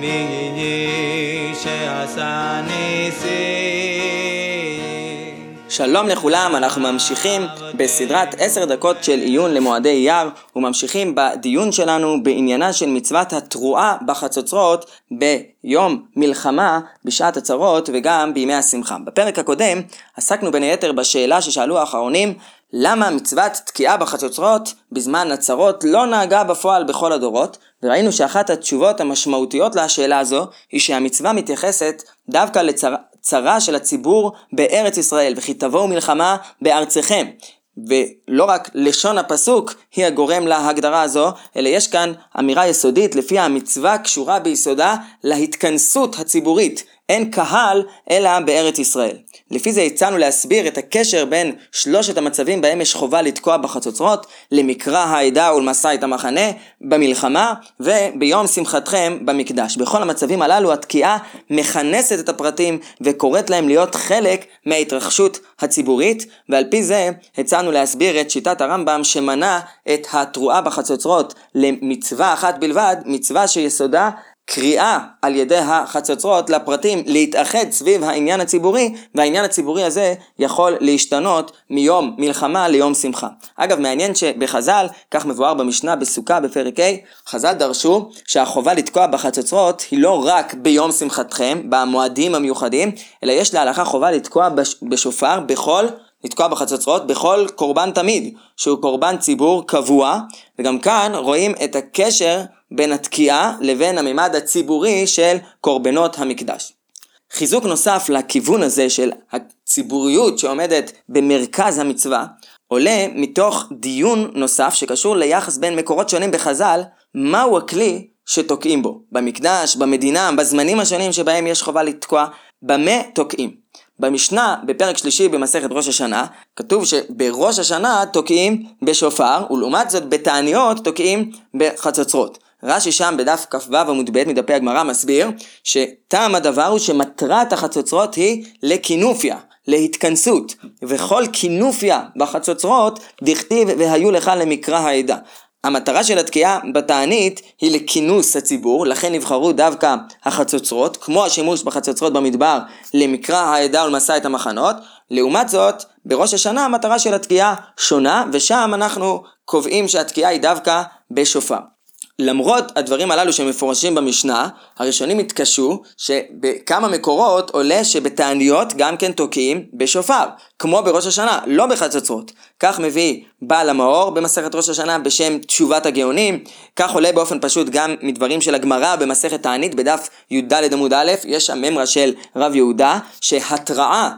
מי שעשה ניסים. שלום לכולם, אנחנו ממשיכים בסדרת 10 דקות של עיון למועדי אייר, וממשיכים בדיון שלנו בעניינה של מצוות התרועה בחצוצרות ביום מלחמה, בשעת הצרות וגם בימי השמחה. בפרק הקודם עסקנו בין היתר בשאלה ששאלו האחרונים, למה מצוות תקיעה בחצוצרות בזמן הצרות לא נהגה בפועל בכל הדורות, וראינו שאחת התשובות המשמעותיות לשאלה הזו היא שהמצווה מתייחסת דווקא לצרה של הציבור בארץ ישראל, וכי תבואו מלחמה בארצכם. ולא רק לשון הפסוק היא הגורם להגדרה הזו, אלא יש כאן אמירה יסודית לפיה המצווה קשורה ביסודה להתכנסות הציבורית. אין קהל אלא בארץ ישראל. לפי זה הצענו להסביר את הקשר בין שלושת המצבים בהם יש חובה לתקוע בחצוצרות, למקרא העדה ולמסעית המחנה, במלחמה וביום שמחתכם במקדש. בכל המצבים הללו התקיעה מכנסת את הפרטים וקוראת להם להיות חלק מההתרחשות הציבורית, ועל פי זה הצענו להסביר את שיטת הרמב"ם שמנה את התרועה בחצוצרות למצווה אחת בלבד, מצווה שיסודה קריאה על ידי החצוצרות לפרטים להתאחד סביב העניין הציבורי, והעניין הציבורי הזה יכול להשתנות מיום מלחמה ליום שמחה. אגב, מעניין שבחז"ל, כך מבואר במשנה בסוכה בפרק ה', חז"ל דרשו שהחובה לתקוע בחצוצרות היא לא רק ביום שמחתכם, במועדים המיוחדים, אלא יש להלכה חובה לתקוע בשופר לתקוע בחצוצרות בכל קורבן תמיד, שהוא קורבן ציבור קבוע, וגם כאן רואים את הקשר בין התקיעה לבין הממד הציבורי של קורבנות המקדש. חיזוק נוסף לכיוון הזה של הציבוריות שעומדת במרכז המצווה, עולה מתוך דיון נוסף שקשור ליחס בין מקורות שונים בחז"ל, מהו הכלי שתוקעים בו, במקדש, במדינה, בזמנים השונים שבהם יש חובה לתקוע, במה תוקעים. במשנה, בפרק שלישי במסכת ראש השנה, כתוב שבראש השנה תוקעים בשופר, ולעומת זאת בתעניות תוקעים בחצוצרות. רש"י שם בדף כ"ו עמוד ב' מדפי הגמרא מסביר שטעם הדבר הוא שמטרת החצוצרות היא לכינופיה, להתכנסות, וכל כינופיה בחצוצרות דכתיב והיו לך למקרא העדה. המטרה של התקיעה בתענית היא לכינוס הציבור, לכן נבחרו דווקא החצוצרות, כמו השימוש בחצוצרות במדבר למקרא העדה ולמסע את המחנות. לעומת זאת, בראש השנה המטרה של התקיעה שונה, ושם אנחנו קובעים שהתקיעה היא דווקא בשופר. למרות הדברים הללו שמפורשים במשנה, הראשונים התקשו שבכמה מקורות עולה שבתעניות גם כן תוקעים בשופר, כמו בראש השנה, לא בחצוצרות. כך מביא בעל המאור במסכת ראש השנה בשם תשובת הגאונים, כך עולה באופן פשוט גם מדברים של הגמרא במסכת תענית בדף י"ד עמוד א', יש הממרה של רב יהודה שהתראה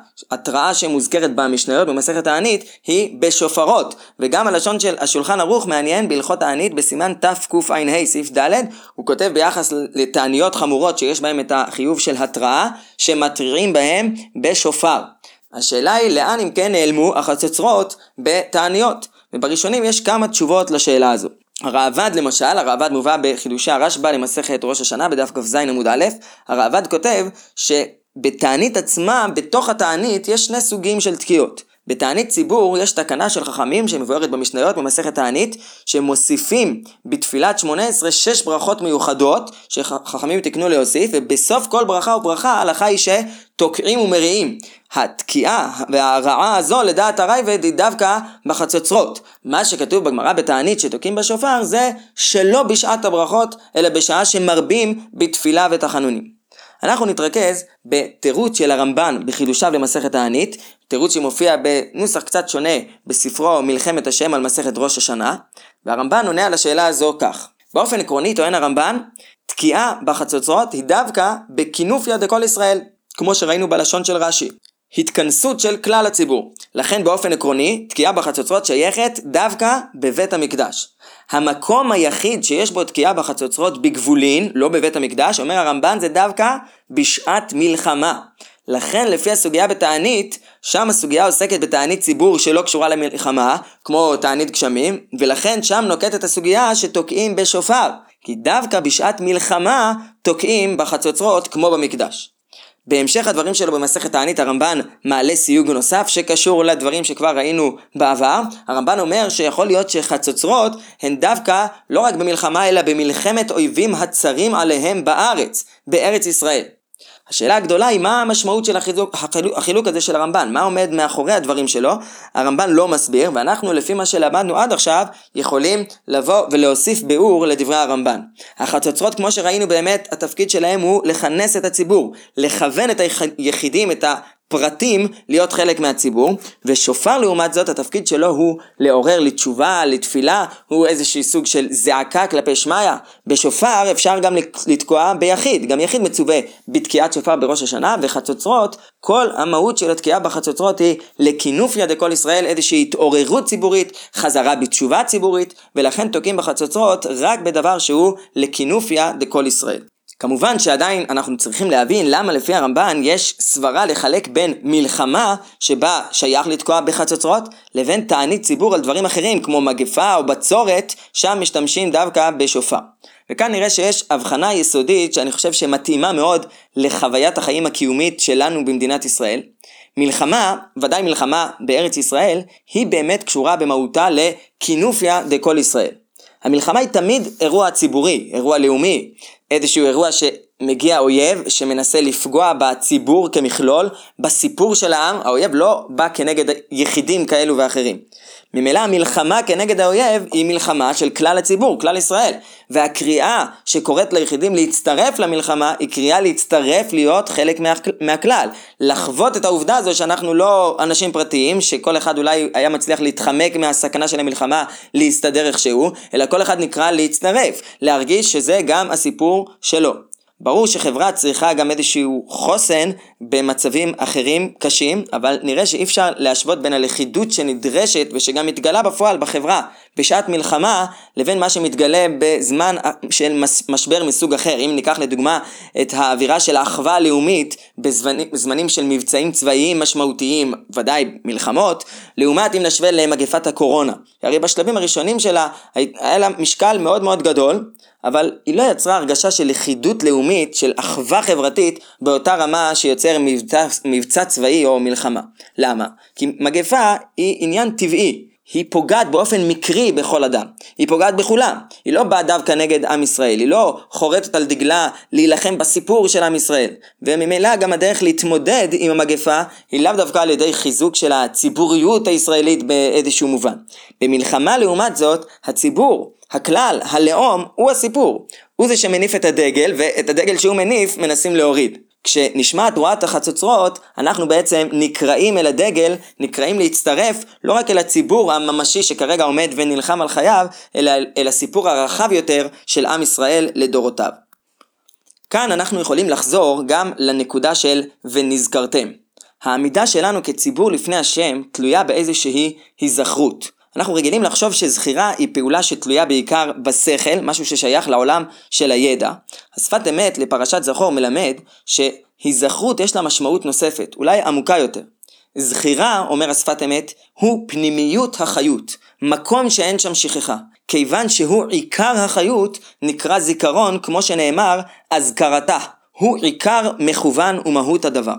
שמוזכרת במשניות במסכת תענית היא בשופרות, וגם הלשון של השולחן ערוך מעניין בהלכות תענית בסימן תקע"ה סעיף ד', הוא כותב ביחס לתעניות חמורות שיש בהם את החיוב של התראה שמתריעים בהם בשופר. השאלה היא לאן אם כן נעלמו החצוצרות בתעניות, ובראשונים יש כמה תשובות לשאלה הזו. הרעב"ד למשל, הרעב"ד מובא בחידושי הרשב"א למסכת ראש השנה בדף כ"ז עמוד א', הרעב"ד כותב שבתענית עצמה, בתוך התענית יש שני סוגים של תקיעות. בתענית ציבור יש תקנה של חכמים שמבוארת במשניות במסכת תענית, שמוסיפים בתפילת 18 6 ברכות מיוחדות שחכמים תקנו להוסיף, ובסוף כל ברכה וברכה הלכה היא שתוקעים ומריעים. התקיעה וההרעה הזו לדעת הרייבד היא דווקא בחצוצרות. מה שכתוב בגמרא בתענית שתוקעים בשופר זה שלא בשעת הברכות אלא בשעה שמרבים בתפילה ותחנונים. אנחנו נתרכז בתירוץ של הרמב"ן בחידושיו למסכת תענית, תירוץ שמופיע בנוסח קצת שונה בספרו מלחמת השם על מסכת ראש השנה, והרמב"ן עונה על השאלה הזו כך. באופן עקרוני טוען הרמב"ן, תקיעה בחצוצרות היא דווקא בכינופיה דכל ישראל, כמו שראינו בלשון של רש"י. התכנסות של כלל הציבור. לכן באופן עקרוני, תקיעה בחצוצרות שייכת דווקא בבית המקדש. המקום היחיד שיש בו תקיעה בחצוצרות בגבולין, לא בבית המקדש, אומר הרמב"ן, זה דווקא בשעת מלחמה. לכן לפי הסוגיה בתענית, שם הסוגיה עוסקת בתענית ציבור שלא קשורה למלחמה, כמו תענית גשמים, ולכן שם נוקטת הסוגיה שתוקעים בשופר, כי דווקא בשעת מלחמה תוקעים בחצוצרות כמו במקדש. בהמשך הדברים שלו במסכת תענית, הרמב"ן מעלה סיוג נוסף שקשור לדברים שכבר ראינו בעבר. הרמב"ן אומר שיכול להיות שחצוצרות הן דווקא לא רק במלחמה אלא במלחמת אויבים הצרים עליהם בארץ, בארץ ישראל. השאלה הגדולה היא מה המשמעות של החילוק הזה של הרמב"ן, מה עומד מאחורי הדברים שלו. הרמב"ן לא מסביר, ואנחנו לפי מה שלמדנו עד עכשיו יכולים לבוא ולהוסיף ביאור לדברי הרמב"ן. החצוצרות, כמו שראינו, באמת התפקיד שלהם הוא לכנס את הציבור, לכוון את היחידים, את הפרטים, להיות חלק מהציבור. ושופר לעומת זאת, התפקיד שלו הוא לעורר לתשובה, לתפילה, הוא איזשהו סוג של זעקה כלפי שמיה. בשופר אפשר גם לתקוע ביחיד, גם יחיד מצווה בתקיעת שופר בראש השנה. וחצוצרות, כל המהות של התקיעה בחצוצרות היא לכינוף ידי כל ישראל, איזושהי התעוררות ציבורית, חזרה בתשובה ציבורית, ולכן תוקעים בחצוצרות רק בדבר שהוא לכינוף ידי כל ישראל. כמובן שעדיין אנחנו צריכים להבין למה לפי הרמב"ן יש סברה לחלק בין מלחמה שבה שייך לתקוע בחצוצרות לבין תענית ציבור על דברים אחרים כמו מגפה או בצורת, שם משתמשים דווקא בשופר. וכאן נראה שיש הבחנה יסודית שאני חושב שמתאימה מאוד לחוויית החיים הקיומית שלנו במדינת ישראל. מלחמה, ודאי מלחמה בארץ ישראל, היא באמת קשורה במהותה לכינופיה דכל ישראל. המלחמה היא תמיד אירוע ציבורי, אירוע לאומי, איזשהו אירוע שמגיע אויב שמנסה לפגוע בציבור כמכלול, בסיפור של העם. האויב לא בא כנגד יחידים כאלו ואחרים. ממילא המלחמה כנגד האויב היא מלחמה של כלל הציבור, כלל ישראל. והקריאה שקוראת ליחידים להצטרף למלחמה היא קריאה להצטרף להיות חלק מהכלל. לחוות את העובדה הזו שאנחנו לא אנשים פרטיים, שכל אחד אולי היה מצליח להתחמק מהסכנה של המלחמה, להסתדר איך שהוא, אלא כל אחד נקרא להצטרף, להרגיש שזה גם הסיפור שלו. ברור שחברה צריכה גם איזשהו חוסן במצבים אחרים קשים, אבל נראה שאי אפשר להשוות בין הלכידות שנדרשת ושגם מתגלה בפועל בחברה בשעת מלחמה לבין מה שמתגלה בזמן של משבר מסוג אחר. אם ניקח לדוגמה את האווירה של האחווה הלאומית בזמנים של מבצעים צבאיים משמעותיים, ודאי מלחמות, לעומת אם נשווה למגפת הקורונה. הרי בשלבים הראשונים שלה היה לה משקל מאוד מאוד גדול, אבל היא לא יצרה הרגשה של לכידות לאומית, של אחווה חברתית, באותה רמה שיוצר מבצע צבאי או מלחמה. למה? כי מגפה היא עניין טבעי, היא פוגעת באופן מקרי בכל אדם, היא פוגעת בכולם, היא לא באה דווקא נגד עם ישראל, היא לא חורטת על דגלה להילחם בסיפור של עם ישראל, וממילא גם הדרך להתמודד עם המגפה היא לאו דווקא על ידי חיזוק של הציבוריות הישראלית באיזשהו מובן. במלחמה לעומת זאת, הציבור, הכלל, הלאום, הוא הסיפור. הוא זה שמניף את הדגל, ואת הדגל שהוא מניף מנסים להוריד. כשנשמע תרועת החצוצרות, אנחנו בעצם נקראים אל הדגל, נקראים להצטרף לא רק אל הציבור הממשי שכרגע עומד ונלחם על חייו, אלא אל הסיפור הרחב יותר של עם ישראל לדורותיו. כאן אנחנו יכולים לחזור גם לנקודה של ונזכרתם. העמידה שלנו כציבור לפני השם תלויה באיזושהי היזכרות. אנחנו רגילים לחשוב שזכירה היא פעולה שתלויה בעיקר בשכל, משהו ששייך לעולם של הידע. השפת אמת לפרשת זכור מלמד שהיזכרות יש לה משמעות נוספת, אולי עמוקה יותר. זכירה, אומר השפת אמת, הוא פנימיות החיות, מקום שאין שם שכחה. כיוון שהוא עיקר החיות, נקרא זיכרון, כמו שנאמר, הזכרתה. הוא עיקר מכוון ומהות הדבר.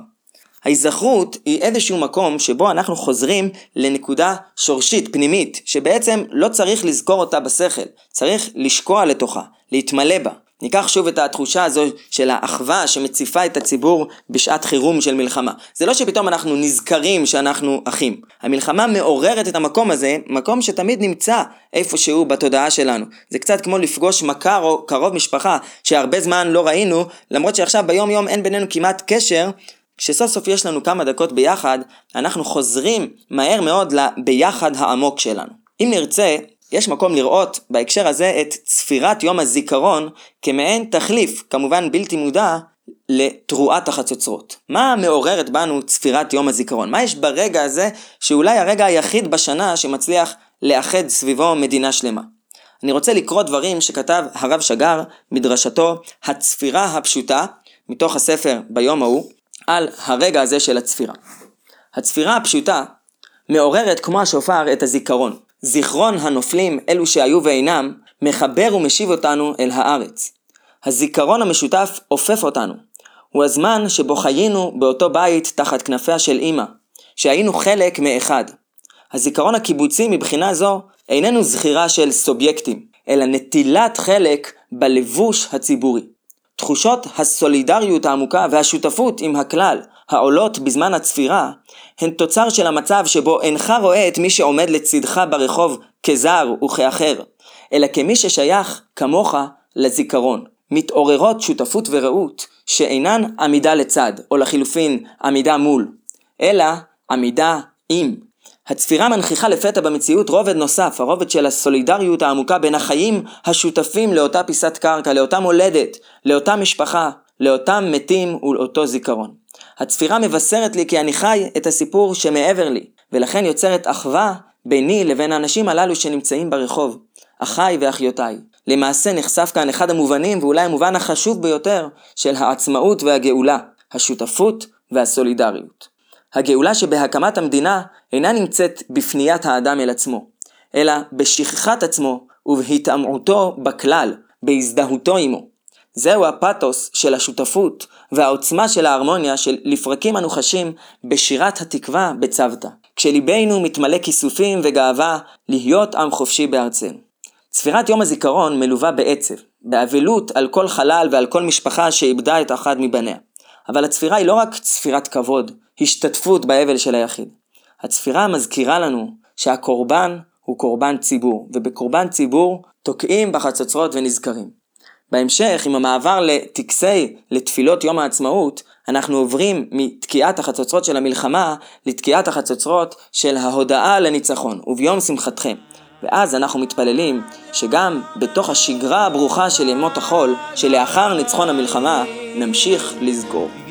ההיזכרות היא איזשהו מקום שבו אנחנו חוזרים לנקודה שורשית, פנימית, שבעצם לא צריך לזכור אותה בשכל, צריך לשקוע לתוכה, להתמלא בה. ניקח שוב את התחושה הזו של האחווה שמציפה את הציבור בשעת חירום של מלחמה. זה לא שפתאום אנחנו נזכרים שאנחנו אחים. המלחמה מעוררת את המקום הזה, מקום שתמיד נמצא איפשהו בתודעה שלנו. זה קצת כמו לפגוש מכר או קרוב משפחה שהרבה זמן לא ראינו, למרות שעכשיו ביום יום אין בינינו כמעט קשר, כשסוף סוף יש לנו כמה דקות ביחד, אנחנו חוזרים מהר מאוד לביחד העמוק שלנו. אם נרצה, יש מקום לראות בהקשר הזה את צפירת יום הזיכרון כמעין תחליף, כמובן בלתי מודע, לתרועת החצוצרות. מה מעוררת בנו צפירת יום הזיכרון? מה יש ברגע הזה שאולי הרגע היחיד בשנה שמצליח לאחד סביבו מדינה שלמה? אני רוצה לקרוא דברים שכתב הרב שגר מדרשתו הצפירה הפשוטה, מתוך הספר ביום ההוא, על הרגע הזה של הצפירה. הצפירה הפשוטה מעוררת כמו השופר את הזיכרון. זיכרון הנופלים, אלו שהיו ואינם, מחבר ומשיב אותנו אל הארץ. הזיכרון המשותף אופף אותנו. הוא הזמן שבו חיינו באותו בית תחת כנפיה של אמא, שהיינו חלק מאחד. הזיכרון הקיבוצי מבחינה זו איננו זכירה של סובייקטים, אלא נטילת חלק בלבוש הציבורי. תחושות הסולידריות העמוקה והשותפות עם הכלל, העולות בזמן הצפירה, הן תוצר של המצב שבו אינך רואה את מי שעומד לצדך ברחוב כזר וכאחר, אלא כמי ששייך כמוך לזיכרון. מתעוררות שותפות ורעות שאינן עמידה לצד, או לחילופין עמידה מול, אלא עמידה עם. הצפירה מנכיחה לפתע במציאות רובד נוסף, הרובד של הסולידריות העמוקה בין החיים השותפים לאותה פיסת קרקע, לאותה מולדת, לאותה משפחה, לאותם מתים ולאותו זיכרון. הצפירה מבשרת לי כי אני חי את הסיפור שמעבר לי, ולכן יוצרת אחווה ביני לבין האנשים הללו שנמצאים ברחוב, אחי ואחיותיי. למעשה נחשף כאן אחד המובנים, ואולי המובן החשוב ביותר, של העצמאות והגאולה, השותפות והסולידריות. הגאולה שבהקמת המדינה אינה נמצאת בפניית האדם אל עצמו, אלא בשכחת עצמו ובהתאמעותו בכלל, בהזדהותו עמו. זהו הפתוס של השותפות והעוצמה של ההרמוניה של לפרקים הנוחשים בשירת התקווה בצוותא, כשליבנו מתמלא כיסופים וגאווה להיות עם חופשי בארצנו. צפירת יום הזיכרון מלווה בעצב, באבלות על כל חלל ועל כל משפחה שאיבדה את אחד מבניה. אבל הצפירה היא לא רק צפירת כבוד, השתתפות באבל של היחיד. הצפירה מזכירה לנו שהקורבן הוא קורבן ציבור, ובקורבן ציבור תוקעים בחצוצרות ונזכרים. בהמשך, עם המעבר לטקסי, לתפילות יום העצמאות, אנחנו עוברים מתקיעת החצוצרות של המלחמה לתקיעת החצוצרות של ההודעה לניצחון, וביום שמחתכם. ואז אנחנו מתפללים שגם בתוך השגרה הברוכה של ימות החול, שלאחר ניצחון המלחמה, נמשיך לזכור.